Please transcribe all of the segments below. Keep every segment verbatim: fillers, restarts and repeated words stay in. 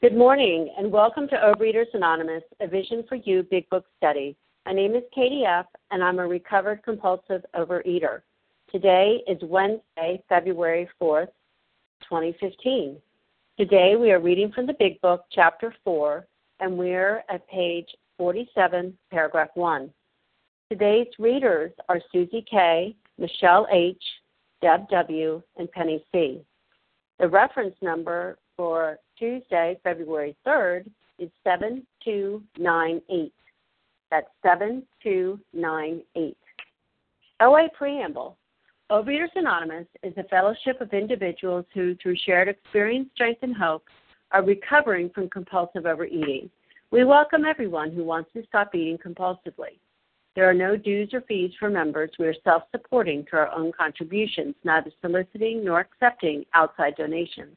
Good morning, and welcome to Overeaters Anonymous, A Vision for You Big Book Study. My name is Katie F., and I'm a recovered compulsive overeater. Today is Wednesday, February fourth, twenty fifteen. Today we are reading from the Big Book, Chapter four, and we're at page forty-seven, Paragraph one. Today's readers are Susie K., Michelle H., Deb W., and Penny C. The reference number for Tuesday, February third, is seven two nine eight. That's seven two nine eight. O A Preamble. Overeaters Anonymous is a fellowship of individuals who, through shared experience, strength, and hope, are recovering from compulsive overeating. We welcome everyone who wants to stop eating compulsively. There are no dues or fees for members. We are self-supporting through our own contributions, neither soliciting nor accepting outside donations.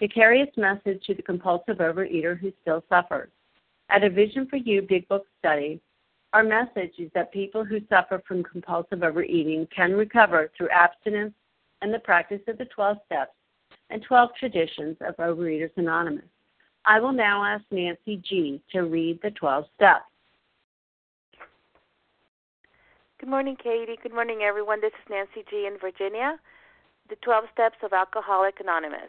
to carry its message to the compulsive overeater who still suffers. At A Vision for You Big Book Study, our message is that people who suffer from compulsive overeating can recover through abstinence and the practice of the twelve steps and twelve traditions of Overeaters Anonymous. I will now ask Nancy G. to read the twelve steps. Good morning, Katie. Good morning, everyone. This is Nancy G. in Virginia. The twelve steps of Alcoholics Anonymous.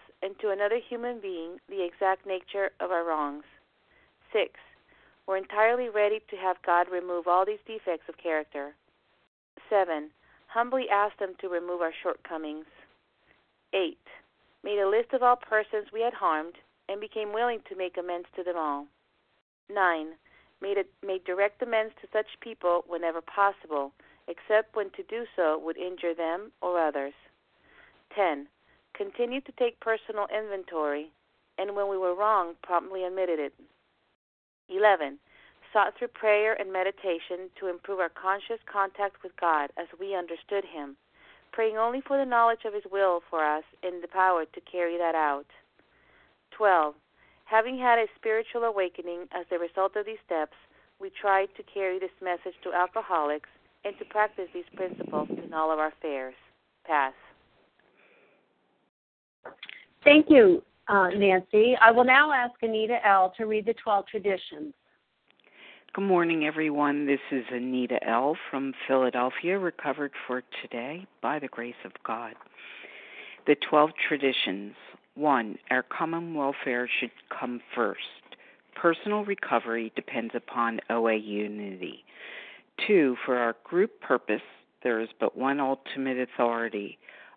and to another human being the exact nature of our wrongs. Six, we're entirely ready to have God remove all these defects of character. Seven, humbly asked Him to remove our shortcomings. Eight, made a list of all persons we had harmed and became willing to make amends to them all. Nine, made, a, made direct amends to such people whenever possible, except when to do so would injure them or others. Ten, continued to take personal inventory, and when we were wrong, promptly admitted it. Eleven, sought through prayer and meditation to improve our conscious contact with God as we understood Him, praying only for the knowledge of His will for us and the power to carry that out. Twelve, having had a spiritual awakening as a result of these steps, we tried to carry this message to alcoholics and to practice these principles in all of our affairs. Pass. Thank you, uh, Nancy. I will now ask Anita L. to read the twelve traditions. Good morning, everyone. This is Anita L. from Philadelphia, recovered for today by the grace of God. The twelve traditions. One, our common welfare should come first. Personal recovery depends upon O A unity. Two, for our group purpose, there is but one ultimate authority,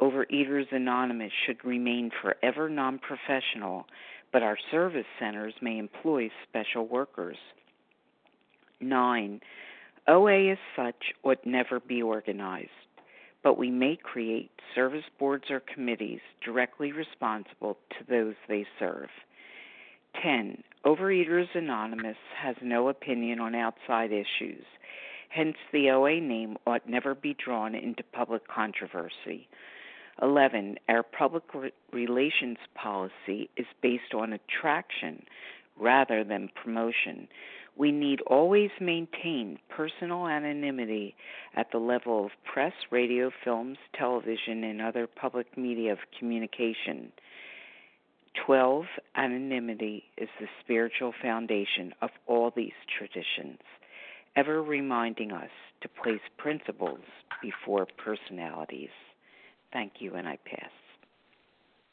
Overeaters Anonymous should remain forever non-professional, but our service centers may employ special workers. Nine, O A as such ought never be organized, but we may create service boards or committees directly responsible to those they serve. Ten, Overeaters Anonymous has no opinion on outside issues. Hence, the O A name ought never be drawn into public controversy. Eleven, our public re- relations policy is based on attraction rather than promotion. We need always maintain personal anonymity at the level of press, radio, films, television, and other public media of communication. Twelve, anonymity is the spiritual foundation of all these traditions, ever reminding us to place principles before personalities. Thank you, and I pass.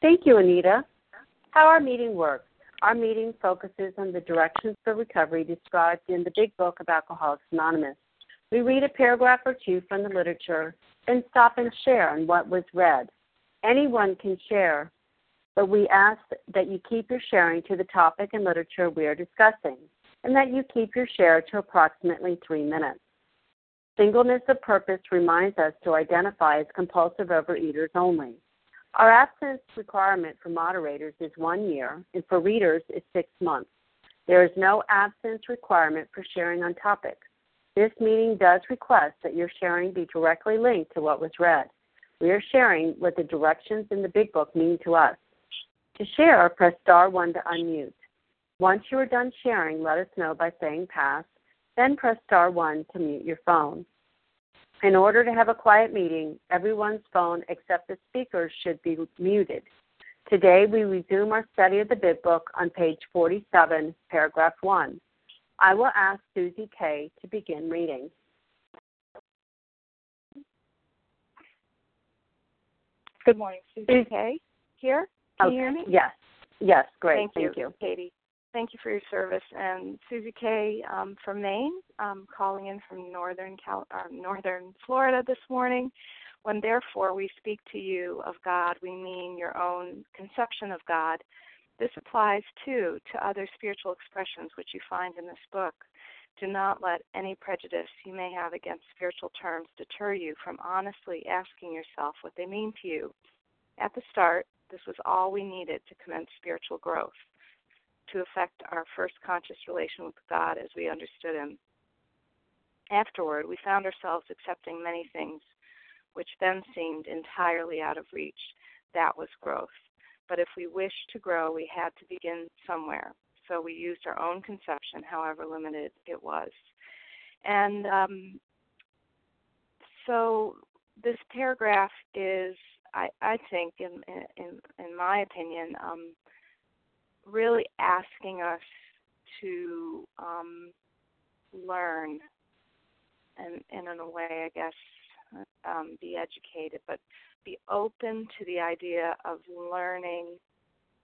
Thank you, Anita. How our meeting works. Our meeting focuses on the directions for recovery described in the Big Book of Alcoholics Anonymous. We read a paragraph or two from the literature and stop and share on what was read. Anyone can share, but we ask that you keep your sharing to the topic and literature we are discussing, and that you keep your share to approximately three minutes. Singleness of purpose reminds us to identify as compulsive overeaters only. Our absence requirement for moderators is one year, and for readers is six months. There is no absence requirement for sharing on topics. This meeting does request that your sharing be directly linked to what was read. We are sharing what the directions in the Big Book mean to us. To share, press star one to unmute. Once you are done sharing, let us know by saying pass, then press star one to mute your phone. In order to have a quiet meeting, everyone's phone except the speaker's should be muted. Today, we resume our study of the Big Book on page forty-seven, paragraph one. I will ask Susie K. to begin reading. Good morning, Susie K. Here? Can okay. you hear me? Yes. Yes, great. Thank, Thank you, you, Katie. Thank you for your service. And Susie K. Um, from Maine, um, calling in from northern Cal- uh, northern Florida this morning. When therefore we speak to you of God, we mean your own conception of God. This applies, too, to other spiritual expressions which you find in this book. Do not let any prejudice you may have against spiritual terms deter you from honestly asking yourself what they mean to you. At the start, this was all we needed to commence spiritual growth, to affect our first conscious relation with God as we understood him. Afterward, we found ourselves accepting many things which then seemed entirely out of reach. That was growth. But if we wished to grow, we had to begin somewhere. So we used our own conception, however limited it was. And um, so this paragraph is, I, I think, in, in, in my opinion, um, really asking us to um, learn and, and in a way, I guess, um, be educated, but be open to the idea of learning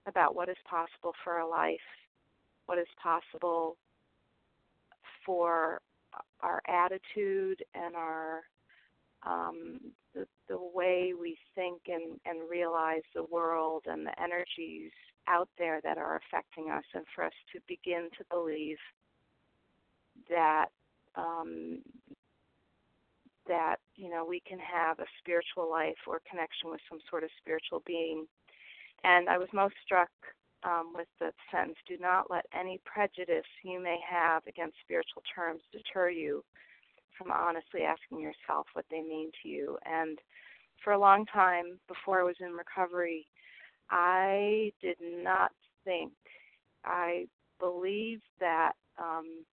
about what is possible for our life, what is possible for our attitude and our um, the, the way we think and, and realize the world and the energies out there that are affecting us, and for us to begin to believe that um, that you know we can have a spiritual life or connection with some sort of spiritual being. And I was most struck um, with the sentence, do not let any prejudice you may have against spiritual terms deter you from honestly asking yourself what they mean to you. And for a long time before I was in recovery, I did not think, I believed that um,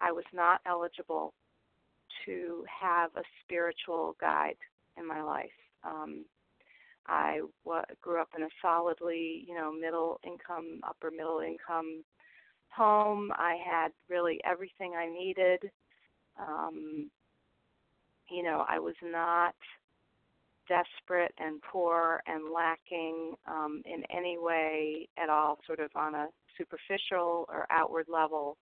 I was not eligible to have a spiritual guide in my life. Um, I w- grew up in a solidly, you know, middle income, upper middle income home. I had really everything I needed. Um, you know, I was not desperate and poor and lacking um, in any way at all, sort of on a superficial or outward level.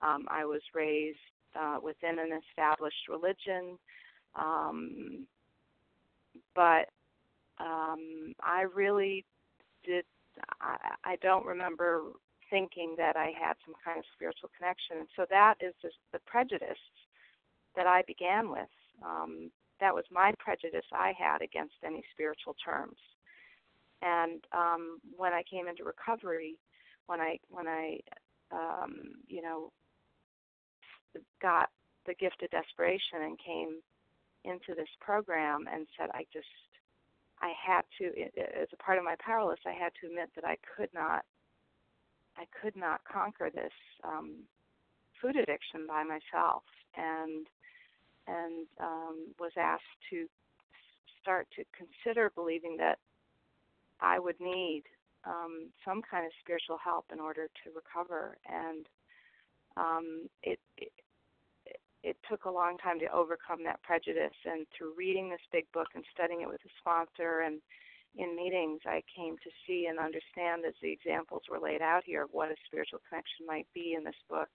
Um, I was raised uh, within an established religion, um, but um, I really did, I, I don't remember thinking that I had some kind of spiritual connection. And so that is just the prejudice that I began with. Um, that was my prejudice I had against any spiritual terms. And um, when I came into recovery, when I, when I um, you know, got the gift of desperation and came into this program and said, I just, I had to, as a part of my powerless, I had to admit that I could not, I could not conquer this um, food addiction by myself, and and um, was asked to start to consider believing that I would need um, some kind of spiritual help in order to recover. And um, it, it it took a long time to overcome that prejudice. And through reading this big book and studying it with a sponsor and in meetings, I came to see and understand, as the examples were laid out here, of what a spiritual connection might be in this book.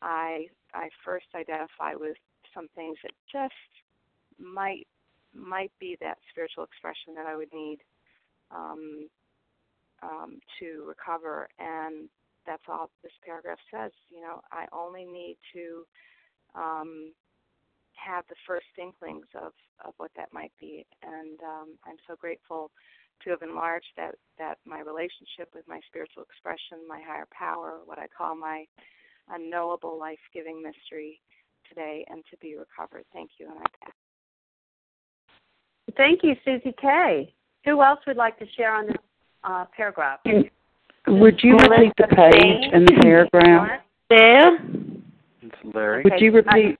I I first identify with some things that just might might be that spiritual expression that I would need um, um, to recover, and that's all this paragraph says. You know, I only need to um, have the first inklings of, of what that might be, and um, I'm so grateful to have enlarged that, that my relationship with my spiritual expression, my higher power, what I call my unknowable life-giving mystery today, and to be recovered. Thank you, and I pass. Thank you, Susie K. Who else would like to share on this uh, paragraph? Would you repeat the page and the paragraph? There. It's Larry. Would you repeat?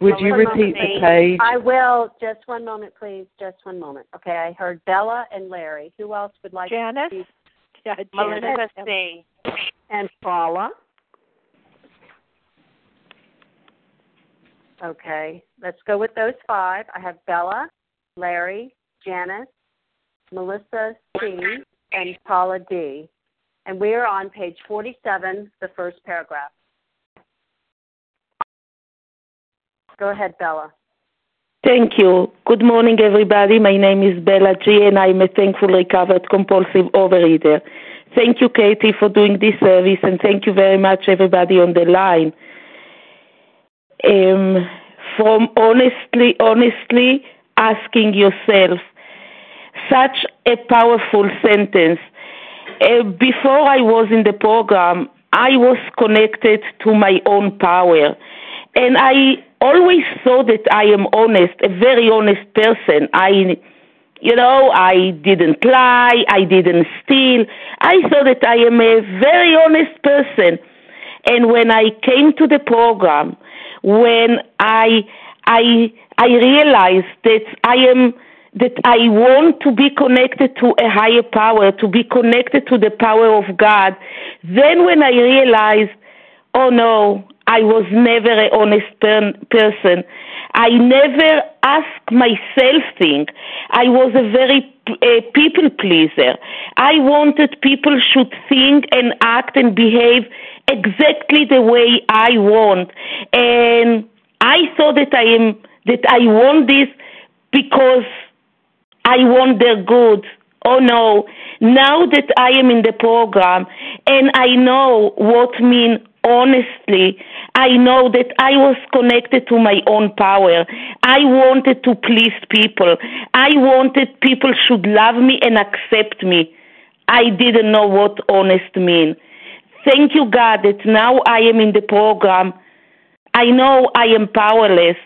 Would you repeat the page? I will. Just one moment, please. Just one moment. Okay, I heard Bella and Larry. Who else would like? Janice. To yeah, Janice. Melissa C. And Paula. Okay, let's go with those five. I have Bella, Larry, Janice, Melissa C., and Paula D. And we are on page forty-seven, the first paragraph. Go ahead, Bella. Thank you. Good morning, everybody. My name is Bella G., and I'm a thankful recovered compulsive overeater. Thank you, Katie, for doing this service, and thank you very much, everybody on the line. Um, from honestly, honestly asking yourself, such a powerful sentence. Uh, before I was in the program, I was connected to my own power, and I always thought that I am honest, a very honest person. I, you know, I didn't lie, I didn't steal. I thought that I am a very honest person. And when I came to the program, when I I I realized that I am that I want to be connected to a higher power, to be connected to the power of God, then when I realized, oh no, I was never an honest per- person. I never asked myself things. I was a very a people pleaser. I wanted people should think and act and behave exactly the way I want. And I thought that I am that I want this because I want their good. Oh no. Now that I am in the program and I know what mean honestly, I know that I was connected to my own power. I wanted to please people. I wanted people should love me and accept me. I didn't know what honest mean. Thank you, God, that now I am in the program. I know I am powerless.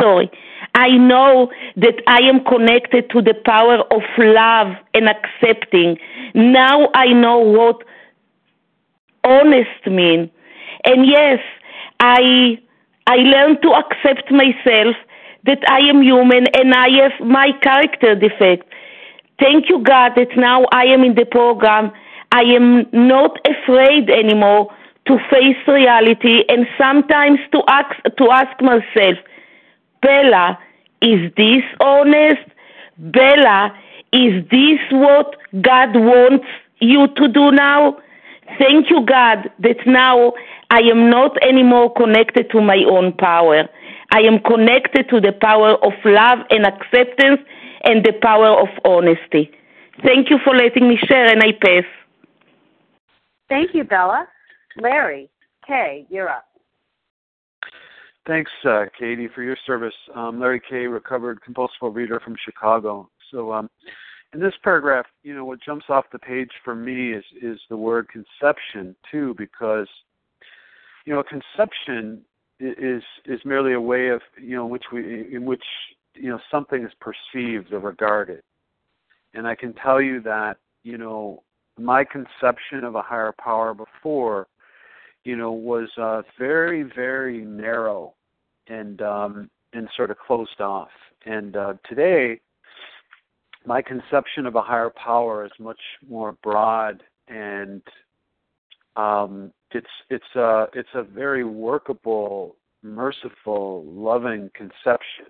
Sorry. I know that I am connected to the power of love and accepting. Now I know what honest mean. And yes, I I learned to accept myself, that I am human and I have my character defect. Thank you, God, that now I am in the program. I am not afraid anymore to face reality and sometimes to ask to ask myself, Bella, is this honest? Bella, is this what God wants you to do now? Thank you, God, that now I am not anymore connected to my own power. I am connected to the power of love and acceptance and the power of honesty. Thank you for letting me share, and I pass. Thank you, Bella. Larry K., you're up. Thanks, uh, Katie, for your service. Um, Larry K., recovered compulsive reader from Chicago. So um, in this paragraph, you know, what jumps off the page for me is, is the word conception, too, because, you know, conception is is merely a way of, you know, which we in which, you know, something is perceived or regarded. And I can tell you that, you know, my conception of a higher power before, you know, was uh, very, very narrow and um, and sort of closed off. And uh, today, my conception of a higher power is much more broad, and um, it's it's a it's a very workable, merciful, loving conception.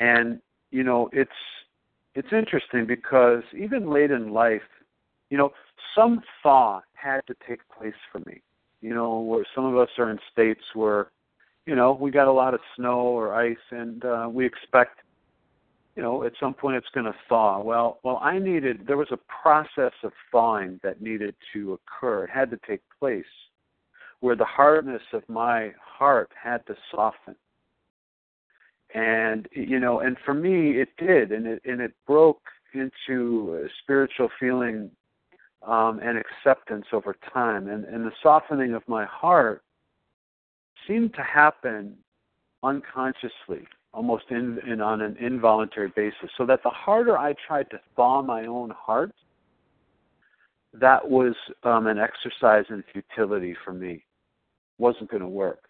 And you know, it's it's interesting because even late in life, you know, some thaw had to take place for me. You know, where some of us are in states where, you know, we got a lot of snow or ice, and uh, we expect, you know, at some point it's going to thaw. Well, well, I needed, there was a process of thawing that needed to occur. It had to take place where the hardness of my heart had to soften. And, you know, and for me it did, and it, and it broke into a spiritual feeling Um, and acceptance over time. And, and the softening of my heart seemed to happen unconsciously, almost in, in, on an involuntary basis, so that the harder I tried to thaw my own heart, that was um, an exercise in futility for me. It wasn't going to work.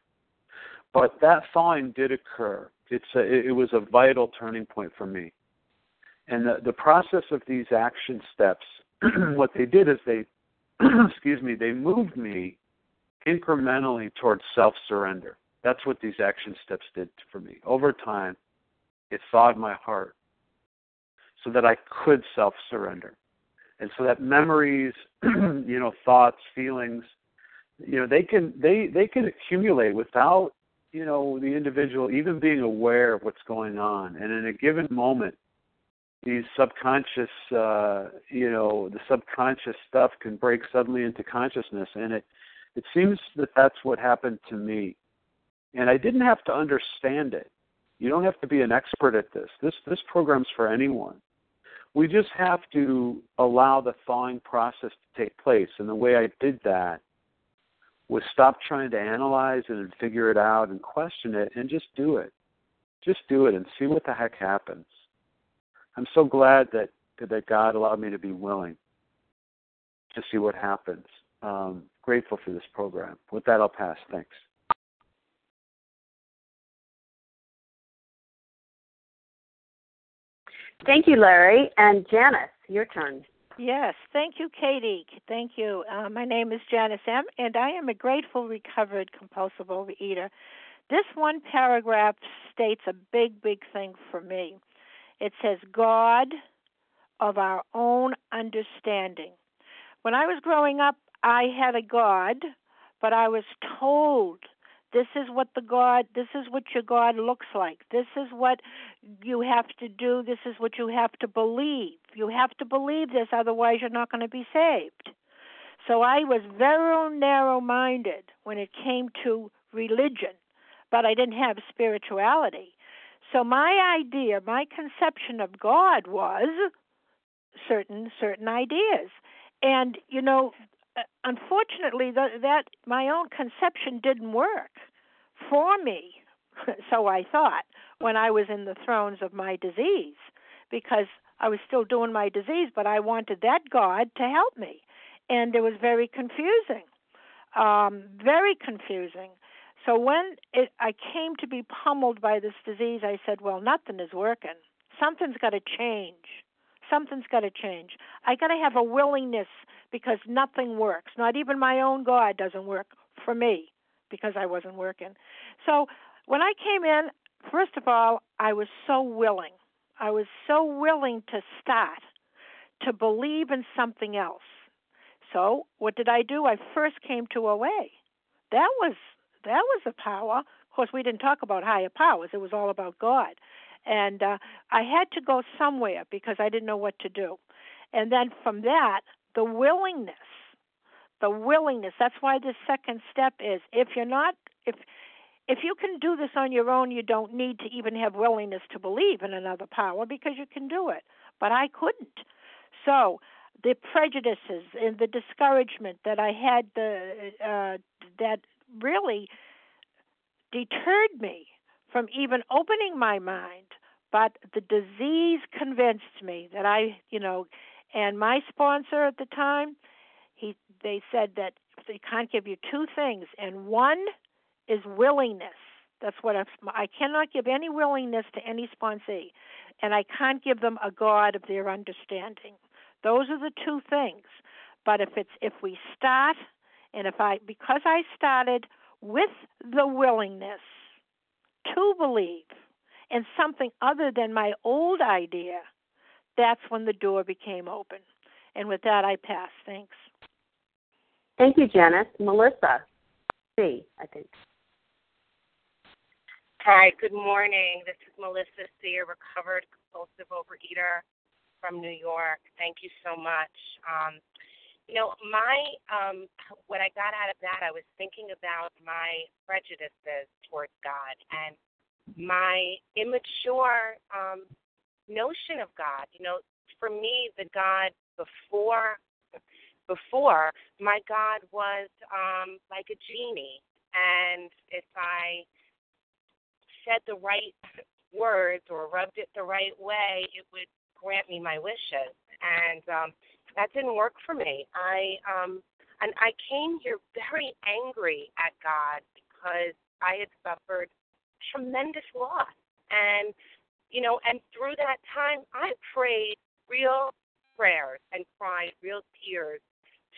But that thawing did occur. It's a, it was a vital turning point for me. And the, the process of these action steps, what they did is they, excuse me, they moved me incrementally towards self-surrender. That's what these action steps did for me. Over time, it thawed my heart so that I could self-surrender. And so that memories, you know, thoughts, feelings, you know, they can they, they can accumulate without, you know, the individual even being aware of what's going on. And in a given moment, these subconscious, uh, you know, the subconscious stuff can break suddenly into consciousness. And it, it seems that that's what happened to me. And I didn't have to understand it. You don't have to be an expert at this. This, this program's for anyone. We just have to allow the thawing process to take place. And the way I did that was stop trying to analyze it and figure it out and question it and just do it. Just do it and see what the heck happens. I'm so glad that that God allowed me to be willing to see what happens. Um, grateful for this program. With that, I'll pass. Thanks. Thank you, Larry. And Janice, your turn. Yes. Thank you, Katie. Thank you. Uh, my name is Janice M., and I am a grateful, recovered, compulsive overeater. This one paragraph states a big, big thing for me. It says, God of our own understanding. When I was growing up, I had a God, but I was told, this is what the God, this is what your God looks like. This is what you have to do. This is what you have to believe. You have to believe this, otherwise you're not going to be saved. So I was very narrow-minded when it came to religion, but I didn't have spirituality. So my idea, my conception of God was certain certain ideas. And, you know, unfortunately, that, that my own conception didn't work for me, so I thought, when I was in the throes of my disease, because I was still doing my disease, but I wanted that God to help me. And it was very confusing, um, very confusing. So when it, I came to be pummeled by this disease, I said, well, nothing is working. Something's got to change. Something's got to change. I got to have a willingness, because nothing works. Not even my own God doesn't work for me, because I wasn't working. So when I came in, first of all, I was so willing. I was so willing to start, to believe in something else. So what did I do? I first came to O A. That was... That was a power. Of course, we didn't talk about higher powers. It was all about God. And uh, I had to go somewhere because I didn't know what to do. And then from that, the willingness, the willingness. That's why this second step is, if you're not, if if you can do this on your own, you don't need to even have willingness to believe in another power because you can do it. But I couldn't. So the prejudices and the discouragement that I had, the uh, that really deterred me from even opening my mind. But the disease convinced me that I, you know, and my sponsor at the time, he they said that they can't give you two things, and one is willingness. That's what I'm, I cannot give any willingness to any sponsee, and I can't give them a God of their understanding. Those are the two things. But if it's if we start, and if I because I started with the willingness to believe and something other than my old idea, that's when the door became open. And with that, I pass. Thanks. Thank you, Janice. Melissa C., I think. Hi, good morning. This is Melissa C., a recovered compulsive overeater from New York. Thank you so much. Um, you know, my um, what I got out of that, I was thinking about my prejudices towards God and my immature um, notion of God. You know, for me, the God before, before my God was um, like a genie, and if I said the right words or rubbed it the right way, it would grant me my wishes, and um, that didn't work for me. I um, and I came here very angry at God because I had suffered tremendous loss, and you know, and through that time, I prayed real prayers and cried real tears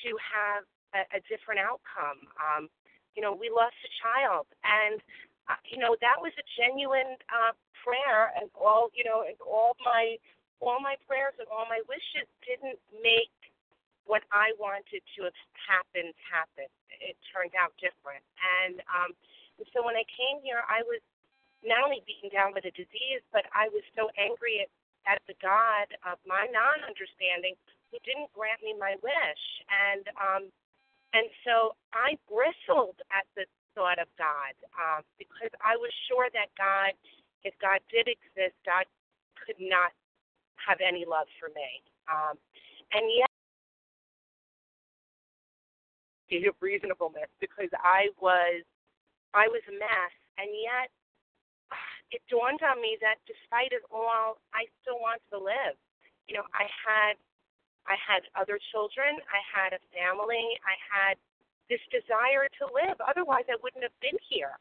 to have a, a different outcome. Um, you know, we lost a child, and uh, you know, that was a genuine uh, prayer, and all you know, and all my all my prayers and all my wishes didn't make what I wanted to have happened happen. It turned out different, and um, and so when I came here, I was not only beaten down with a disease, but I was so angry at, at the God of my non-understanding who didn't grant me my wish. And um, and so I bristled at the thought of God uh, because I was sure that God, if God did exist, God could not have any love for me. Um, and yet, of reasonableness, because I was, I was a mess, and yet it dawned on me that despite it all, I still wanted to live. You know, I had I had other children. I had a family. I had this desire to live. Otherwise, I wouldn't have been here.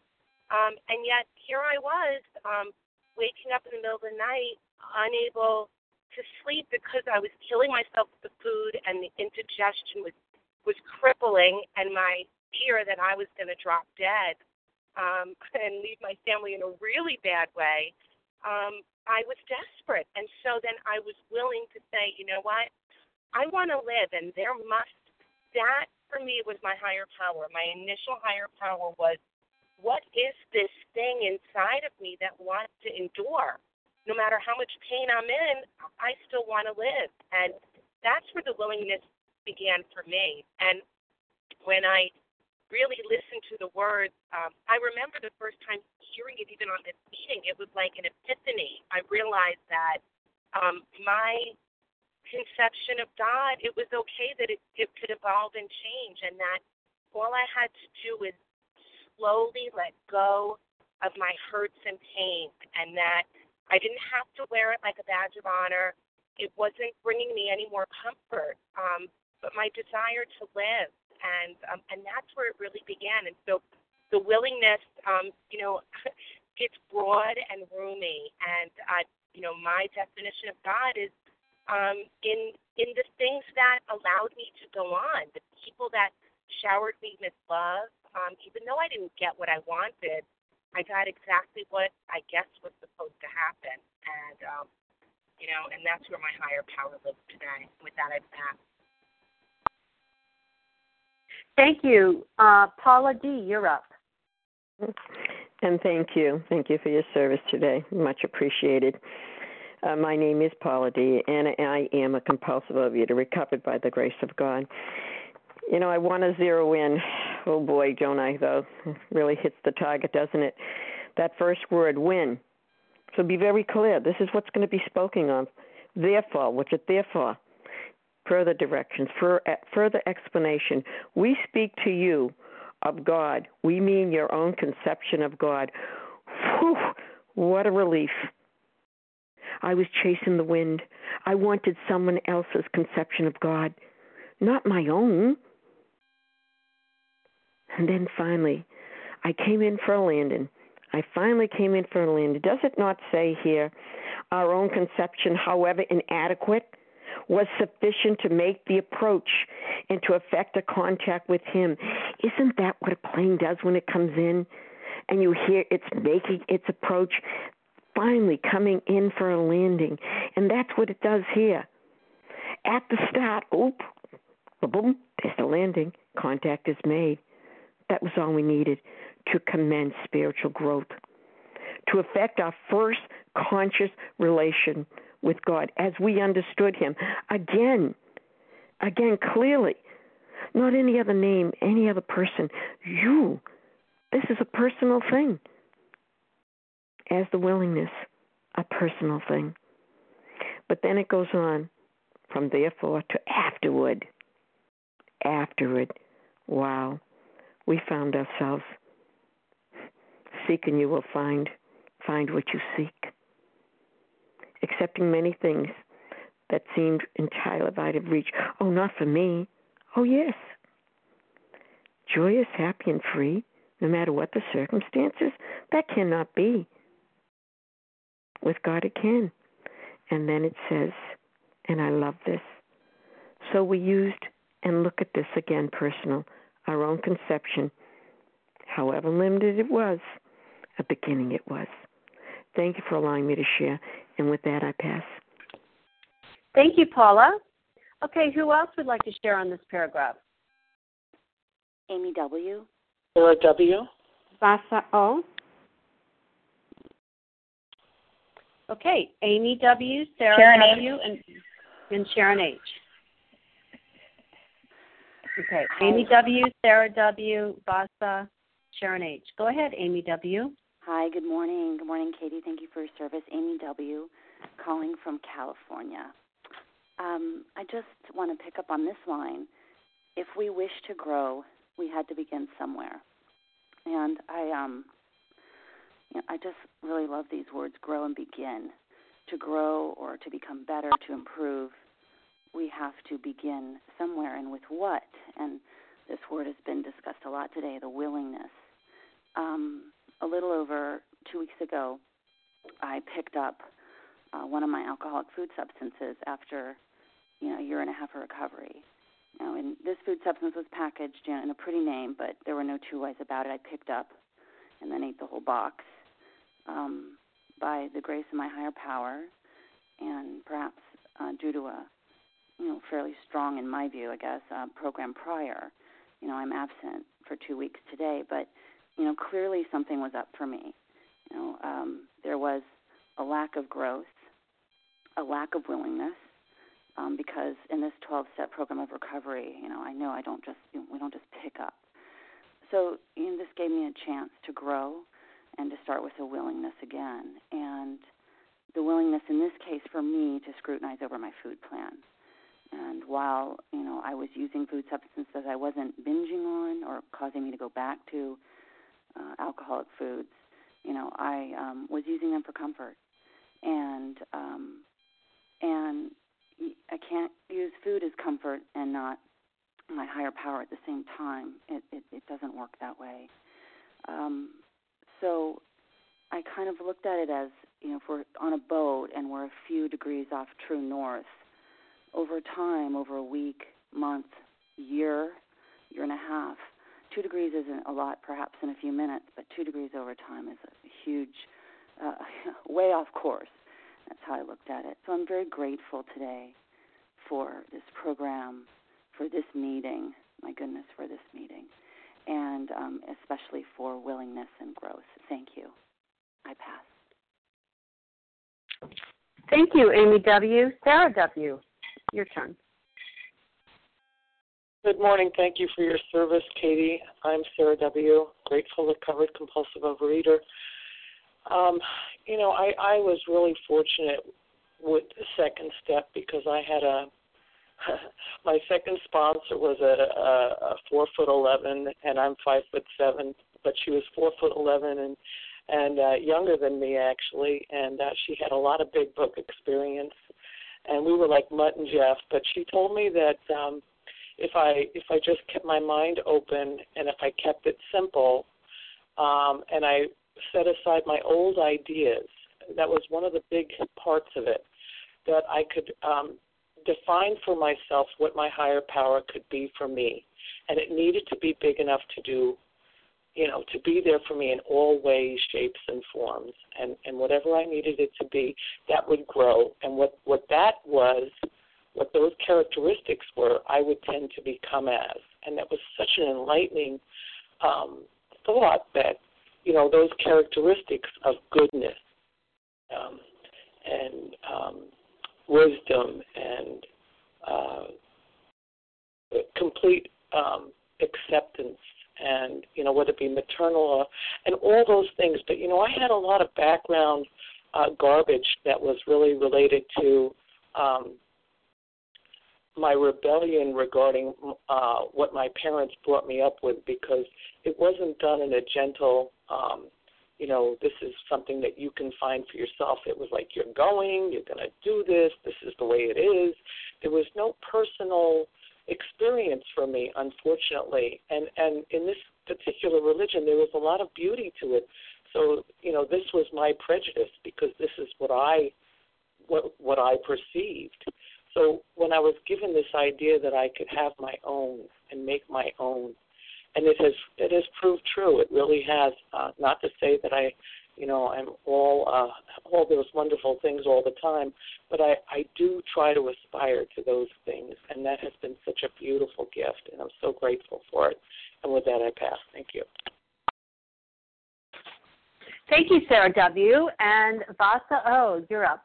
Um, and yet, here I was, um, waking up in the middle of the night, unable to sleep because I was killing myself with the food, and the indigestion was, was crippling, and my fear that I was going to drop dead Um, and leave my family in a really bad way, um, I was desperate. And so then I was willing to say, you know what, I want to live, and there must, that for me was my higher power. My initial higher power was, what is this thing inside of me that wants to endure? No matter how much pain I'm in, I still want to live. And that's where the willingness began for me. And when I really listen to the words. Um, I remember the first time hearing it, even on this meeting, it was like an epiphany. I realized that um, my conception of God, it was okay that it, it could evolve and change, and that all I had to do was slowly let go of my hurts and pain, and that I didn't have to wear it like a badge of honor. It wasn't bringing me any more comfort, um, but my desire to live. And um, and that's where it really began. And so the willingness, um, you know, gets broad and roomy. And, uh, you know, my definition of God is um, in in the things that allowed me to go on, the people that showered me with love. Um, even though I didn't get what I wanted, I got exactly what I guess was supposed to happen. And, um, you know, and that's where my higher power lives today. With that, I've passed. Thank you. Uh, Paula D., you're up. And thank you. Thank you for your service today. Much appreciated. Uh, my name is Paula D., and I am a compulsive overeater recovered by the grace of God. You know, I want to zero in. Oh, boy, don't I, though. It really hits the target, doesn't it? That first word, win. So be very clear. This is what's going to be spoken of. Therefore, what's it there for? Further directions, for, uh, further explanation. We speak to you of God. We mean your own conception of God. Whew, what a relief. I was chasing the wind. I wanted someone else's conception of God, not my own. And then finally, I came in for a landing. I finally came in for a landing. Does it not say here, our own conception, however inadequate, was sufficient to make the approach and to effect a contact with him? Isn't that what a plane does when it comes in and you hear it's making its approach, finally coming in for a landing? And that's what it does here. At the start, oop, boom, there's the landing. Contact is made. That was all we needed to commence spiritual growth, to effect our first conscious relation with God as we understood him. Again, again, clearly, not any other name, any other person. You, this is a personal thing. As the willingness, a personal thing. But then it goes on from therefore to afterward. Afterward, wow, we found ourselves. Seek and you will find, find what you seek. Accepting many things that seemed entirely out of reach. Oh, not for me. Oh, yes. Joyous, happy, and free, no matter what the circumstances, that cannot be. With God it can. And then it says, and I love this. So we used, and look at this again, personal, our own conception, however limited it was, a beginning it was. Thank you for allowing me to share. And with that, I pass. Thank you, Paula. Okay, who else would like to share on this paragraph? Amy W. Sarah W. Vasa O. Okay, Amy W., Sarah Sharon W., and, and Sharon H. Okay, Amy Hi. W., Sarah W., Vasa, Sharon H. Go ahead, Amy W. Hi, good morning. Good morning, Katie. Thank you for your service. Amy W., calling from California. Um, I just want to pick up on this line. If we wish to grow, we had to begin somewhere. And I, um, you know, I just really love these words, grow and begin. To grow or to become better, to improve, we have to begin somewhere. And with what? And this word has been discussed a lot today, the willingness. Um A little over two weeks ago, I picked up uh, one of my alcoholic food substances after, you know, a year and a half of recovery. Now, and this food substance was packaged, you know, in a pretty name, but there were no two ways about it. I picked up and then ate the whole box. Um, by the grace of my higher power, and perhaps uh, due to a, you know, fairly strong, in my view, I guess, uh, program prior, you know, I'm absent for two weeks today, but. You know, clearly something was up for me. You know, um, there was a lack of growth, a lack of willingness, um, because in this twelve-step program of recovery, you know, I know I don't just you know, we don't just pick up. So you know, this gave me a chance to grow and to start with a willingness again, and the willingness in this case for me to scrutinize over my food plan. And while you know I was using food substances that I wasn't binging on or causing me to go back to. Uh, alcoholic foods, you know, I um, was using them for comfort, and um, and I can't use food as comfort and not my higher power at the same time. It it, it doesn't work that way. Um, so I kind of looked at it as, you know, if we're on a boat and we're a few degrees off true north, over time, over a week, month, year, year and a half. Two degrees isn't a lot, perhaps in a few minutes, but two degrees over time is a huge, uh, way off course. That's how I looked at it. So I'm very grateful today for this program, for this meeting, my goodness, for this meeting, and um, especially for willingness and growth. Thank you. I pass. Thank you, Amy W. Sarah W., your turn. Good morning. Thank you for your service, Katie. I'm Sarah W., grateful, recovered, compulsive overeater. Um, you know, I, I was really fortunate with the second step because I had a, my second sponsor was a, a, a four foot eleven, and I'm five foot seven, but she was four foot eleven and and uh, younger than me actually, and uh, she had a lot of Big Book experience, and we were like Mutt and Jeff. But she told me that um, if I if I just kept my mind open and if I kept it simple, um, and I set aside my old ideas, that was one of the big parts of it, that I could um, define for myself what my higher power could be for me. And it needed to be big enough to do, you know, to be there for me in all ways, shapes, and forms. And, and whatever I needed it to be, that would grow. And what, what that was, what those characteristics were, I would tend to become as. And that was such an enlightening um, thought that, you know, those characteristics of goodness, Um, and um, wisdom and uh, complete um, acceptance and, you know, whether it be maternal or, and all those things. But, you know, I had a lot of background uh, garbage that was really related to um, my rebellion regarding uh, what my parents brought me up with, because it wasn't done in a gentle um you know, this is something that you can find for yourself. It was like, you're going, you're going to do this, this is the way it is. There was no personal experience for me, unfortunately. And, and in this particular religion, there was a lot of beauty to it. So, you know, this was my prejudice because this is what I, what, what I perceived. So when I was given this idea that I could have my own and make my own, and it has it has proved true. It really has. Uh, not to say that I, you know, I'm all uh, all those wonderful things all the time, but I, I do try to aspire to those things, and that has been such a beautiful gift, and I'm so grateful for it. And with that, I pass. Thank you. Thank you, Sarah W. And Vasa O., you're up.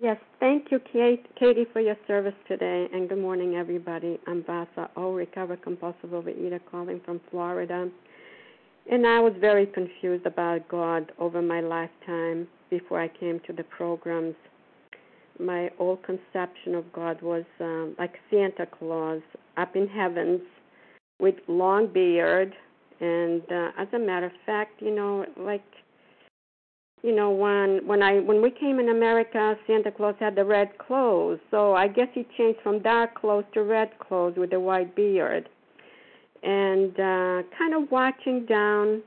Yes, thank you, Kate, Katie, for your service today, and good morning, everybody. I'm Vasa O., recovered compulsive overeater, calling from Florida. And I was very confused about God over my lifetime before I came to the programs. My old conception of God was um, like Santa Claus up in heavens with long beard. And uh, as a matter of fact, you know, like, you know, when when I when we came in America, Santa Claus had the red clothes. So I guess he changed from dark clothes to red clothes with a white beard. And uh, kind of watching down,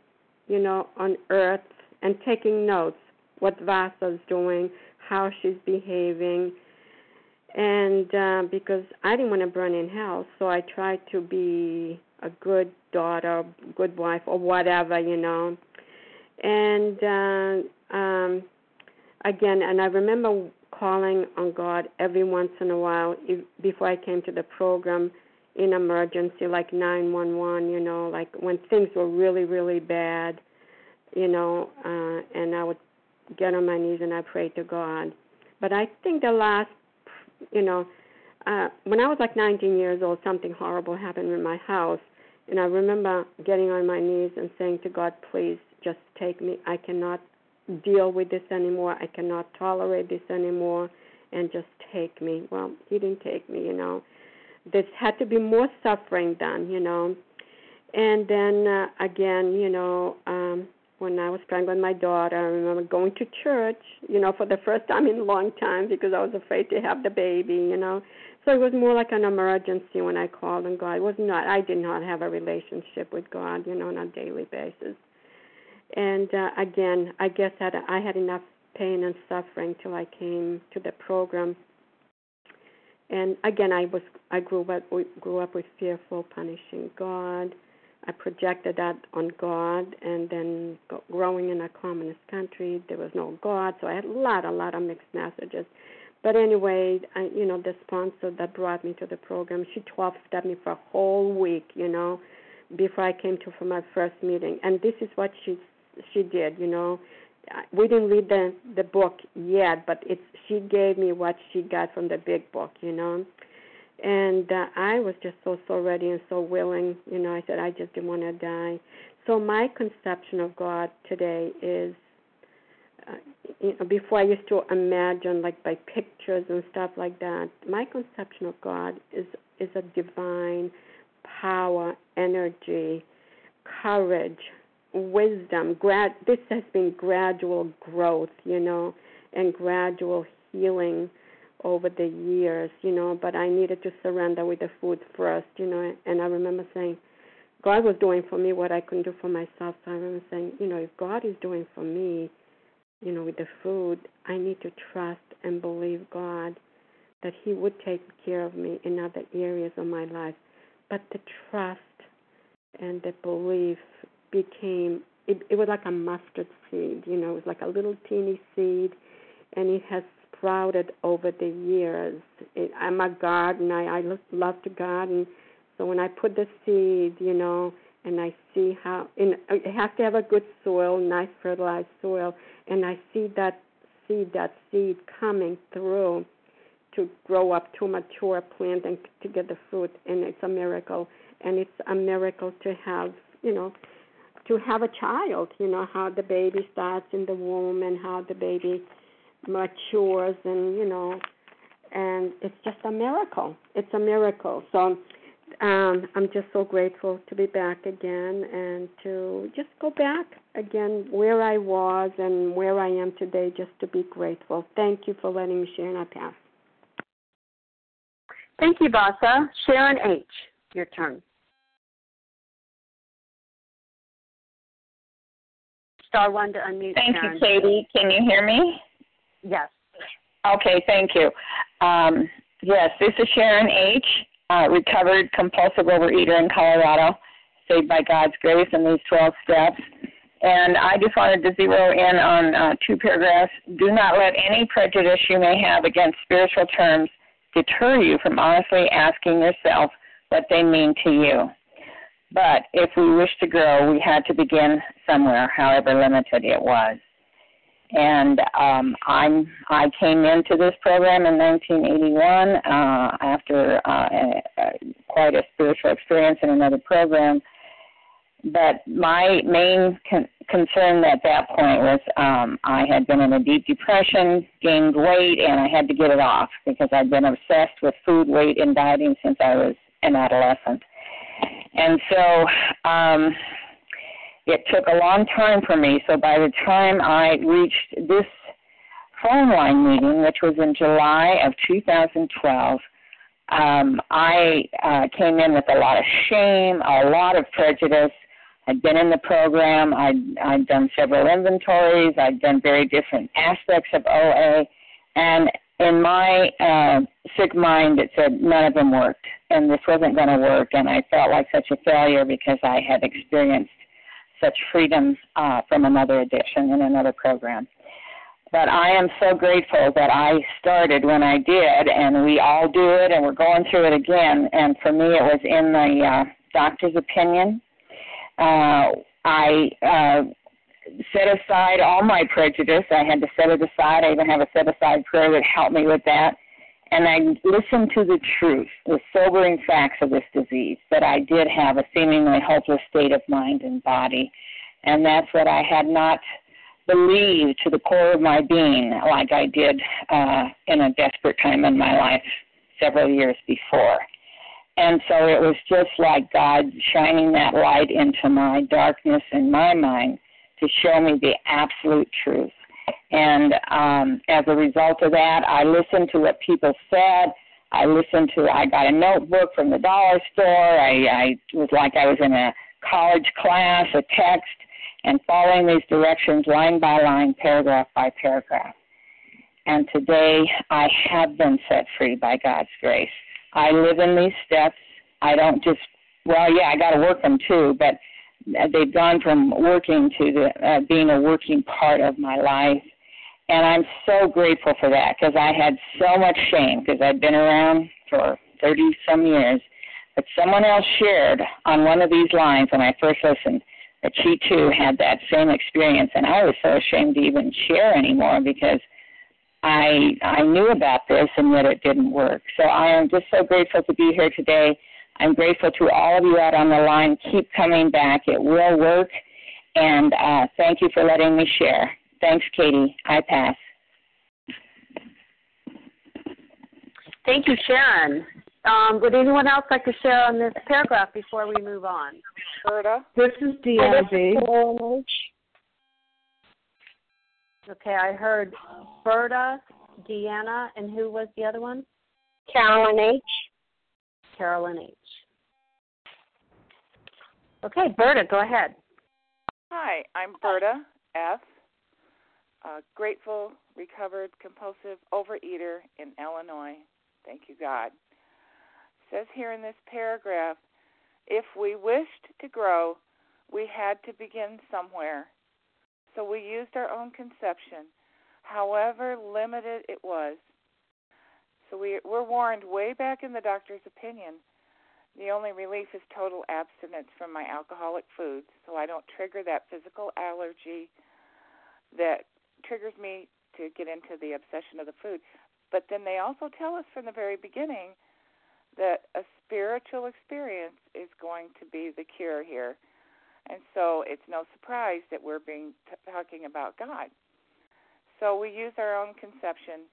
you know, on earth and taking notes, what Vasa's doing, how she's behaving. And uh, because I didn't want to burn in hell, so I tried to be a good daughter, good wife, or whatever, you know. And uh, um, again, and I remember calling on God every once in a while if, before I came to the program in emergency, like nine one one, you know, like when things were really, really bad, you know, uh, and I would get on my knees and I prayed to God. But I think the last, you know, uh, when I was like nineteen years old, something horrible happened in my house, and I remember getting on my knees and saying to God, please, just take me. I cannot deal with this anymore. I cannot tolerate this anymore, and just take me. Well, he didn't take me, you know. This had to be more suffering done, you know. And then, uh, again, you know, um, when I was struggling with my daughter, I remember going to church, you know, for the first time in a long time because I was afraid to have the baby, you know. So it was more like an emergency when I called on God. It was not, I did not have a relationship with God, you know, on a daily basis. And, uh, again, I guess I had, I had enough pain and suffering till I came to the program. And, again, I was I grew up, grew up with fearful, punishing God. I projected that on God. And then growing in a communist country, there was no God. So I had a lot, a lot of mixed messages. But anyway, I, you know, the sponsor that brought me to the program, she twelve-stepped me for a whole week, you know, before I came to for my first meeting. And this is what she she did, you know. We didn't read the, the book yet, but it's, she gave me what she got from the Big Book, you know. And uh, I was just so, so ready and so willing. You know, I said, I just didn't want to die. So my conception of God today is, uh, you know, before I used to imagine, like, by pictures and stuff like that, my conception of God is, is a divine power, energy, courage, wisdom. Grad- this has been gradual growth, you know, and gradual healing over the years, you know, but I needed to surrender with the food first, you know, and I remember saying, God was doing for me what I couldn't do for myself, so I remember saying, you know, if God is doing for me, you know, with the food, I need to trust and believe God that he would take care of me in other areas of my life. But the trust and the belief became, it, it was like a mustard seed, you know, it was like a little teeny seed, and it has sprouted over the years. It, I'm a gardener. I, I lo- love to garden. So when I put the seed, you know, and I see how, in, it has to have a good soil, nice fertilized soil, and I see that seed, that seed coming through to grow up to mature plant and to get the fruit, and it's a miracle. And it's a miracle to have, you know, to have a child, you know, how the baby starts in the womb and how the baby matures, and, you know, and it's just a miracle. It's a miracle. So um, I'm just so grateful to be back again and to just go back again where I was and where I am today, just to be grateful. Thank you for letting me share, and I pass. Thank you, Vasa. Sharon H., your turn. Star one to unmute. Thank Sharon. You, Katie. Can you hear me? Yes. Okay, thank you. Um, yes, this is Sharon H., uh, recovered compulsive overeater in Colorado, saved by God's grace in these twelve steps. And I just wanted to zero in on uh, two paragraphs. Do not let any prejudice you may have against spiritual terms deter you from honestly asking yourself what they mean to you. But if we wish to grow, we had to begin somewhere, however limited it was. And um, I'm, I came into this program in nineteen eighty-one uh, after uh, a, a, quite a spiritual experience in another program. But my main con- concern at that point was um, I had been in a deep depression, gained weight, and I had to get it off because I'd been obsessed with food, weight, and dieting since I was an adolescent. And so um, it took a long time for me. So by the time I reached this phone line meeting, which was in July of two thousand twelve, um, I uh, came in with a lot of shame, a lot of prejudice. I'd been in the program. I'd, I'd done several inventories. I'd done very different aspects of O A. And in my uh, sick mind, it said none of them worked, and this wasn't going to work. And I felt like such a failure because I had experienced such freedom uh, from another addiction in another program. But I am so grateful that I started when I did, and we all do it, and we're going through it again. And for me, it was in the uh, doctor's opinion. Uh, I uh, set aside all my prejudice. I had to set it aside. I even have a set-aside prayer that helped me with that. And I listened to the truth, the sobering facts of this disease, that I did have a seemingly hopeless state of mind and body. And that's what I had not believed to the core of my being, like I did uh, in a desperate time in my life several years before. And so it was just like God shining that light into my darkness in my mind to show me the absolute truth. And um, as a result of that, I listened to what people said. I listened to, I got a notebook from the dollar store. I, I was like I was in a college class, a text, and following these directions line by line, paragraph by paragraph. And today I have been set free by God's grace. I live in these steps. I don't just, well, yeah, I got to work them too, but they've gone from working to the, uh, being a working part of my life. And I'm so grateful for that because I had so much shame because I'd been around for thirty-some years. But someone else shared on one of these lines when I first listened that she, too, had that same experience. And I was so ashamed to even share anymore because I I knew about this, and yet it didn't work. So I am just so grateful to be here today. I'm grateful to all of you out on the line. Keep coming back. It will work. And uh, thank you for letting me share. Thanks, Katie. I pass. Thank you, Sharon. Um, would anyone else like to share on this paragraph before we move on? Berta? This is Deanna B. Okay, I heard Berta, Deanna, and who was the other one? Carolyn H. Carolyn H. Okay, Berta, go ahead. Hi, I'm Berta F., a grateful, recovered, compulsive overeater in Illinois. Thank you, God. It says here in this paragraph, if we wished to grow, we had to begin somewhere. So we used our own conception, however limited it was. So we were warned way back in the doctor's opinion, the only relief is total abstinence from my alcoholic foods, so I don't trigger that physical allergy that triggers me to get into the obsession of the food. But then they also tell us from the very beginning that a spiritual experience is going to be the cure here. And so it's no surprise that we're being t- talking about God. So we use our own conception,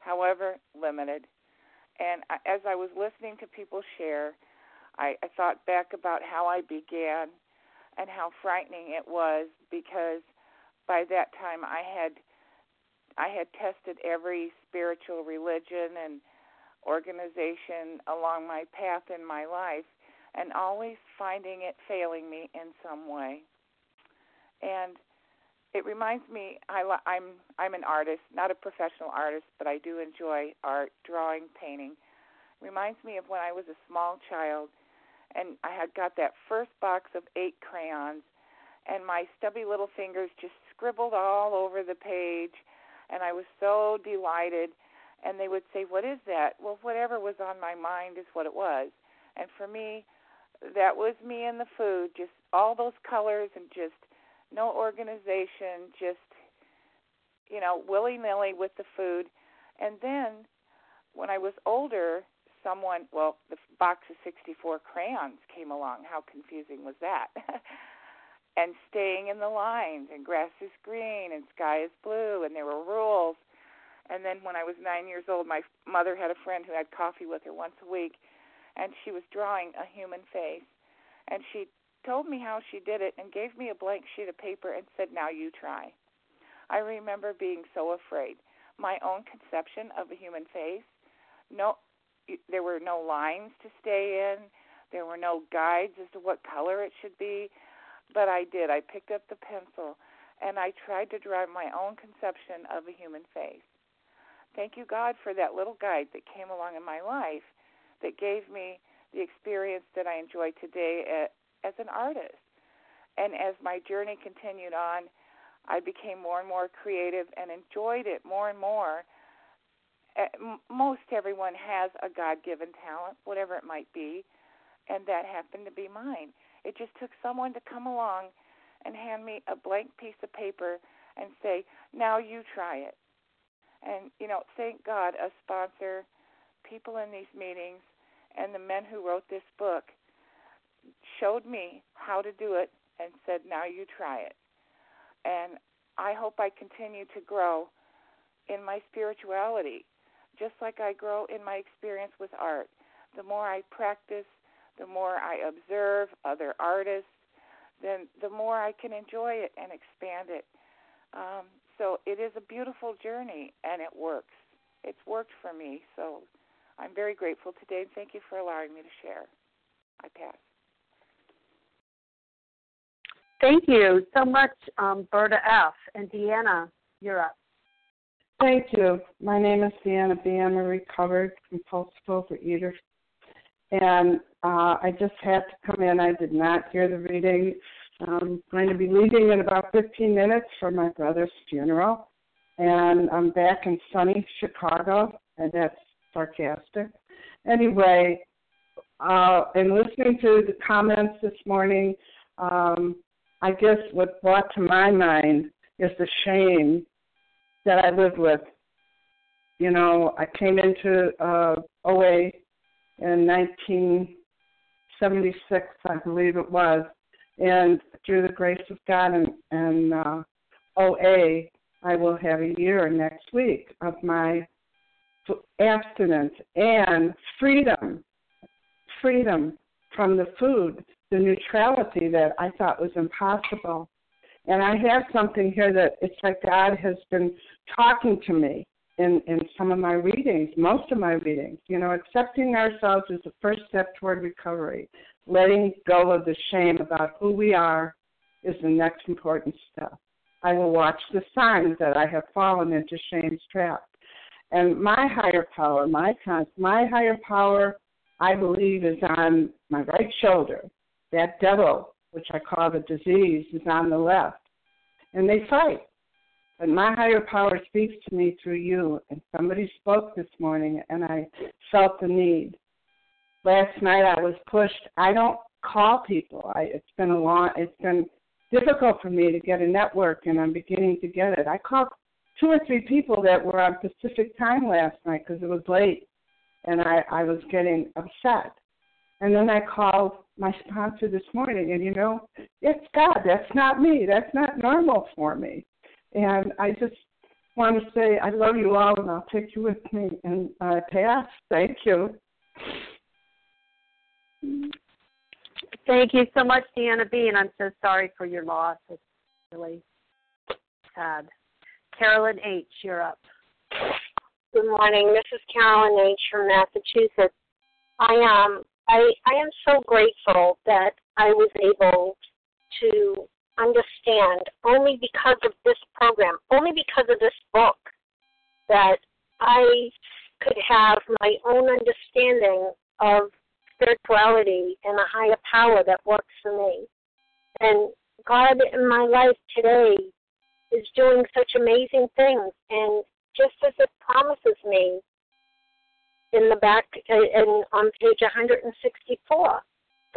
however limited. And I, as I was listening to people share, I, I thought back about how I began and how frightening it was, because by that time I had I had tested every spiritual religion and organization along my path in my life, and always finding it failing me in some way. And it reminds me, I, I'm I'm an artist, not a professional artist, but I do enjoy art, drawing, painting. It reminds me of when I was a small child, and I had got that first box of eight crayons, and my stubby little fingers just scribbled all over the page, and I was so delighted. And they would say, what is that? Well, whatever was on my mind is what it was. And for me, that was me and the food, just all those colors and just no organization, just, you know, willy-nilly with the food. And then when I was older, someone, well, the box of sixty-four crayons came along. How confusing was that? And staying in the lines, and grass is green and sky is blue, and there were rules. And then when I was nine years old, my mother had a friend who had coffee with her once a week, and she was drawing a human face. And she told me how she did it and gave me a blank sheet of paper and said, now you try. I remember being so afraid. My own conception of a human face, no, there were no lines to stay in. There were no guides as to what color it should be. But I did. I picked up the pencil, and I tried to draw my own conception of a human face. Thank you, God, for that little guide that came along in my life, that gave me the experience that I enjoy today as an artist. And as my journey continued on, I became more and more creative and enjoyed it more and more. Most everyone has a God-given talent, whatever it might be, and that happened to be mine. It just took someone to come along and hand me a blank piece of paper and say, now you try it. And, you know, thank God, a sponsor, people in these meetings, and the men who wrote this book showed me how to do it and said, now you try it. And I hope I continue to grow in my spirituality, just like I grow in my experience with art. The more I practice, the more I observe other artists, then the more I can enjoy it and expand it. Um, so it is a beautiful journey, and it works. It's worked for me, so I'm very grateful today, and thank you for allowing me to share. I pass. Thank you so much, um, Berta F. And Deanna, you're up. Thank you. My name is Deanna B. I'm a recovered compulsive overeater, and uh, I just had to come in. I did not hear the reading. I'm going to be leaving in about fifteen minutes for my brother's funeral, and I'm back in sunny Chicago, and that's sarcastic. Anyway, uh, in listening to the comments this morning, um, I guess what brought to my mind is the shame that I lived with you know, I came into uh, O A in nineteen seventy-six, I believe it was, and through the grace of God and, and uh, O A, I will have a year next week of my abstinence and freedom, freedom from the food, the neutrality that I thought was impossible. And I have something here that it's like God has been talking to me in, in some of my readings, most of my readings. You know, accepting ourselves is the first step toward recovery. Letting go of the shame about who we are is the next important step. I will watch the signs that I have fallen into shame's trap. And my higher power, my cons- my higher power, I believe, is on my right shoulder. That devil, which I call the disease, is on the left. And they fight. But my higher power speaks to me through you. And somebody spoke this morning, and I felt the need. Last night I was pushed. I don't call people. I, it's been a long, it's been difficult for me to get a network, and I'm beginning to get it. I called two or three people that were on Pacific time last night because it was late, and I, I was getting upset. And then I called my sponsor this morning, and, you know, it's God. That's not me. That's not normal for me. And I just want to say I love you all, and I'll take you with me. And I pass. Thank you. Thank you so much, Deanna B., and I'm so sorry for your loss. It's really sad. Carolyn H., you're up. Good morning. This is Carolyn H. from Massachusetts. I am I, I am so grateful that I was able to understand, only because of this program, only because of this book, that I could have my own understanding of spirituality and a higher power that works for me. And God in my life today is doing such amazing things. And just as it promises me in the back, and on page one hundred sixty-four,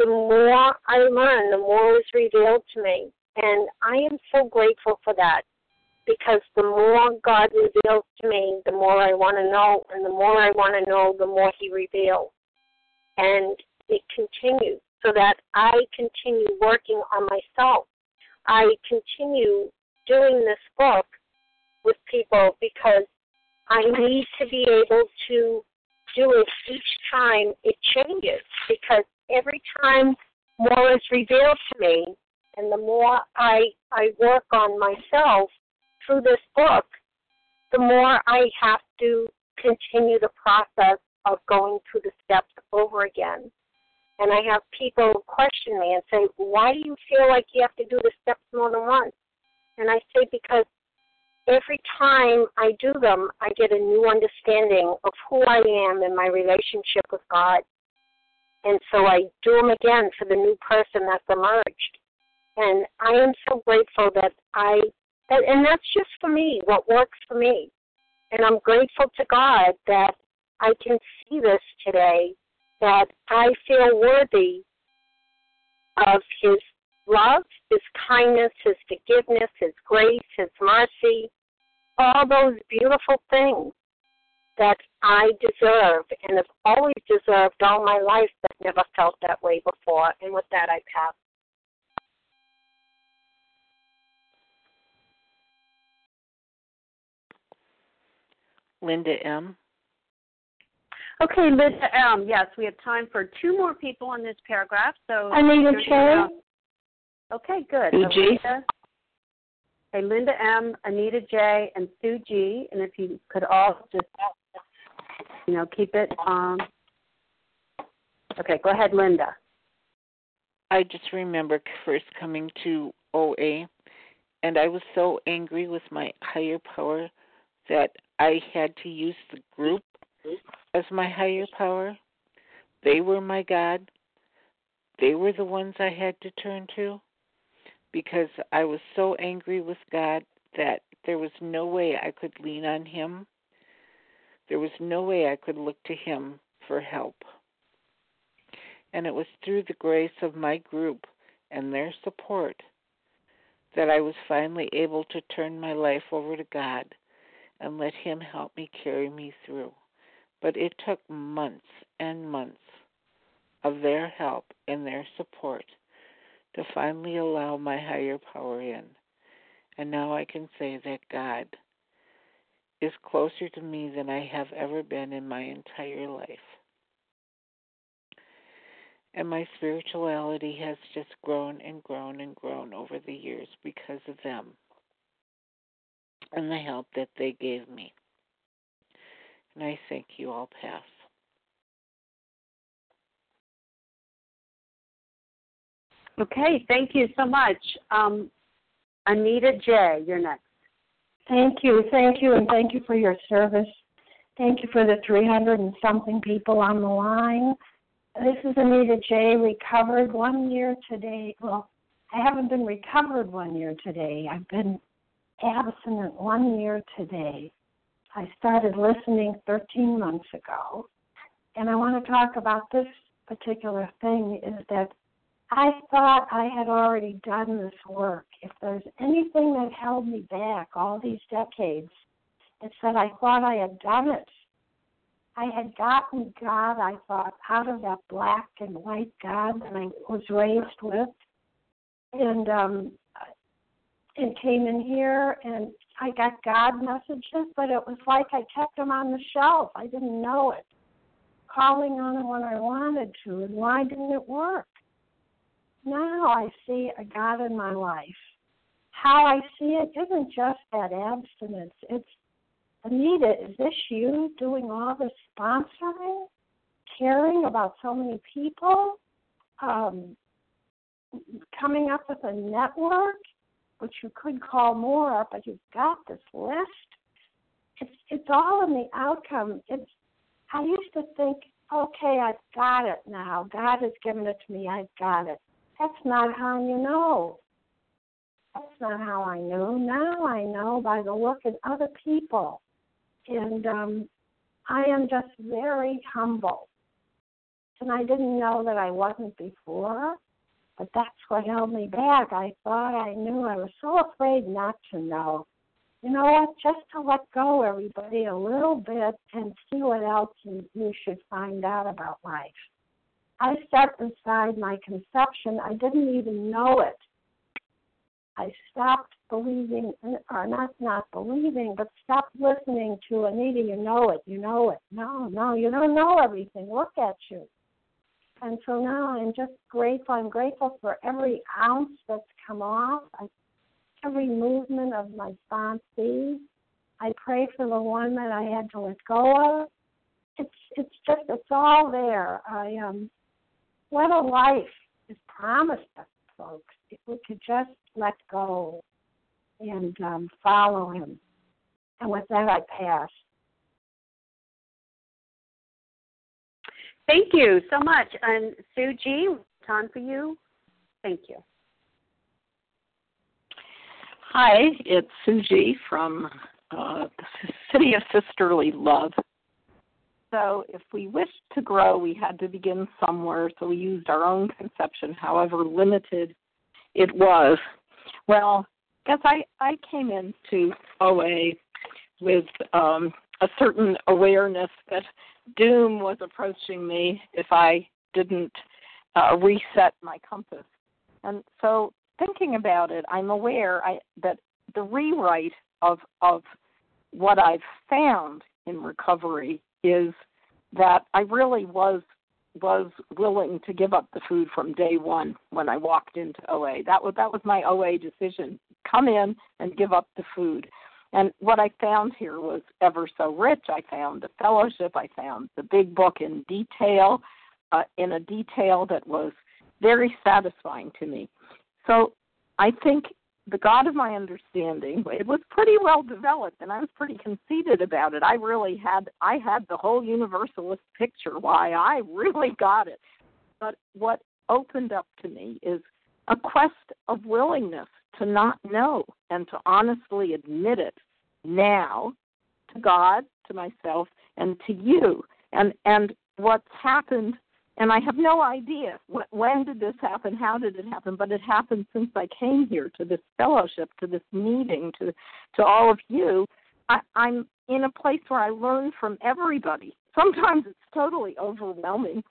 the more I learn, the more is revealed to me. And I am so grateful for that, because the more God reveals to me, the more I want to know. And the more I want to know, the more He reveals. And it continues, so that I continue working on myself. I continue doing this book with people because I need to be able to do it each time it changes, because every time more is revealed to me, and the more I, I work on myself through this book, the more I have to continue the process of going through the steps over again. And I have people question me and say, why do you feel like you have to do the steps more than once? And I say, because every time I do them, I get a new understanding of who I am and my relationship with God. And so I do them again for the new person that's emerged. And I am so grateful that I, that, and that's just for me, what works for me. And I'm grateful to God that I can see this today, that I feel worthy of His love, His kindness, His forgiveness, His grace, His mercy, all those beautiful things that I deserve and have always deserved all my life, but never felt that way before. And with that, I pass. Linda M. Okay, Linda M. Yes, we have time for two more people in this paragraph. So Anita J. Okay, good. Anita, okay, Linda M., Anita J., and Sue G., and if you could all just, you know, keep it um okay, go ahead, Linda. I just remember first coming to O A, and I was so angry with my higher power that I had to use the group as my higher power. They were my God. They were the ones I had to turn to, because I was so angry with God that there was no way I could lean on Him. There was no way I could look to Him for help. And it was through the grace of my group and their support that I was finally able to turn my life over to God and let him help me carry me through. But it took months and months of their help and their support to finally allow my higher power in. And now I can say that God is closer to me than I have ever been in my entire life. And my spirituality has just grown and grown and grown over the years because of them and the help that they gave me. And I thank you all, pass. Okay, thank you so much. Um, Anita J., you're next. Thank you, thank you, and thank you for your service. Thank you for the three hundred and something people on the line. This is Anita J., recovered one year today. Well, I haven't been recovered one year today. I've been abstinent one year today. I started listening thirteen months ago, and I want to talk about this particular thing is that I thought I had already done this work. If there's anything that held me back all these decades, it's that I thought I had done it. I had gotten God, I thought, out of that black and white God that I was raised with, and um, and came in here, and I got God messages, but it was like I kept them on the shelf. I didn't know it, calling on them when I wanted to, and why didn't it work? Now I see a God in my life. How I see it isn't just that abstinence. It's, Anita, is this you doing all this sponsoring, caring about so many people, um, coming up with a network, which you could call more, but you've got this list. It's, it's all in the outcome. It's, I used to think, okay, I've got it now. God has given it to me. I've got it. That's not how you know. That's not how I knew. Now I know by the look at other people. And um, I am just very humble. And I didn't know that I wasn't before, but that's what held me back. I thought I knew. I was so afraid not to know. You know what? Just to let go, everybody, a little bit and see what else you, you should find out about life. I set aside my conception. I didn't even know it. I stopped believing, or not not believing, but stopped listening to Anita, you know it, you know it. No, no, you don't know everything. Look at you. And so now I'm just grateful. I'm grateful for every ounce that's come off, I, every movement of my sponsee. I pray for the one that I had to let go of. It's it's just, it's all there. I um. What a life is promised us, folks, if we could just let go and um, follow him. And with that, I pass. Thank you so much. And Sue G., time for you. Thank you. Hi, it's Sue G. from uh, the City of Sisterly Love. So if we wished to grow, we had to begin somewhere, so we used our own conception, however limited it was. Well, I guess I, I came into O A with um, a certain awareness that doom was approaching me if I didn't uh, reset my compass. And so thinking about it, I'm aware I, that the rewrite of of what I've found in recovery is that I really was was willing to give up the food from day one when I walked into O A. That was, that was my O A decision, come in and give up the food. And what I found here was ever so rich. I found the fellowship. I found the Big Book in detail, uh, in a detail that was very satisfying to me. So I think the God of my understanding, it was pretty well developed, and I was pretty conceited about it. I really had, I had the whole universalist picture, why I really got it. But what opened up to me is a quest of willingness to not know and to honestly admit it now to God, to myself, and to you. And and what's happened, and I have no idea when did this happen, how did it happen, but it happened since I came here to this fellowship, to this meeting, to to all of you. I, I'm in a place where I learn from everybody. Sometimes it's totally overwhelming,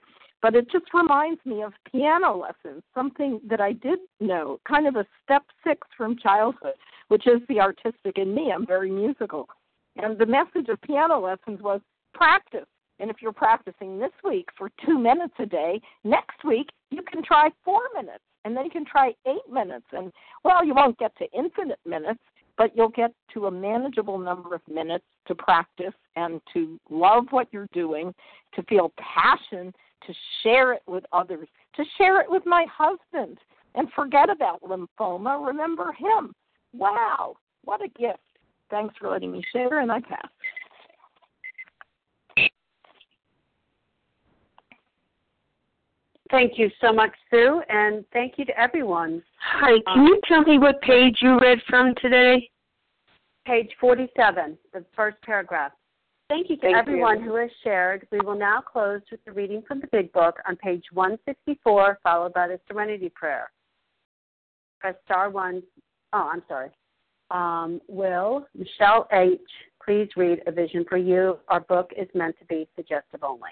but it just reminds me of piano lessons, something that I did know, kind of a step six from childhood, which is the artistic in me. I'm very musical. And the message of piano lessons was practice. And if you're practicing this week for two minutes a day, next week you can try four minutes, and then you can try eight minutes. And, well, you won't get to infinite minutes, but you'll get to a manageable number of minutes to practice and to love what you're doing, to feel passion, to share it with others, to share it with my husband, and forget about lymphoma. Remember him. Wow, what a gift. Thanks for letting me share, and I pass. Thank you so much, Sue, and thank you to everyone. Hi, can you tell me what page you read from today? Page forty-seven, the first paragraph. Thank you to thank everyone you. Who has shared. We will now close with the reading from the Big Book on page one sixty-four, followed by the Serenity Prayer. Press star one. Oh, I'm sorry. Um, will Michelle H. please read A Vision for You? Our book is meant to be suggestive only.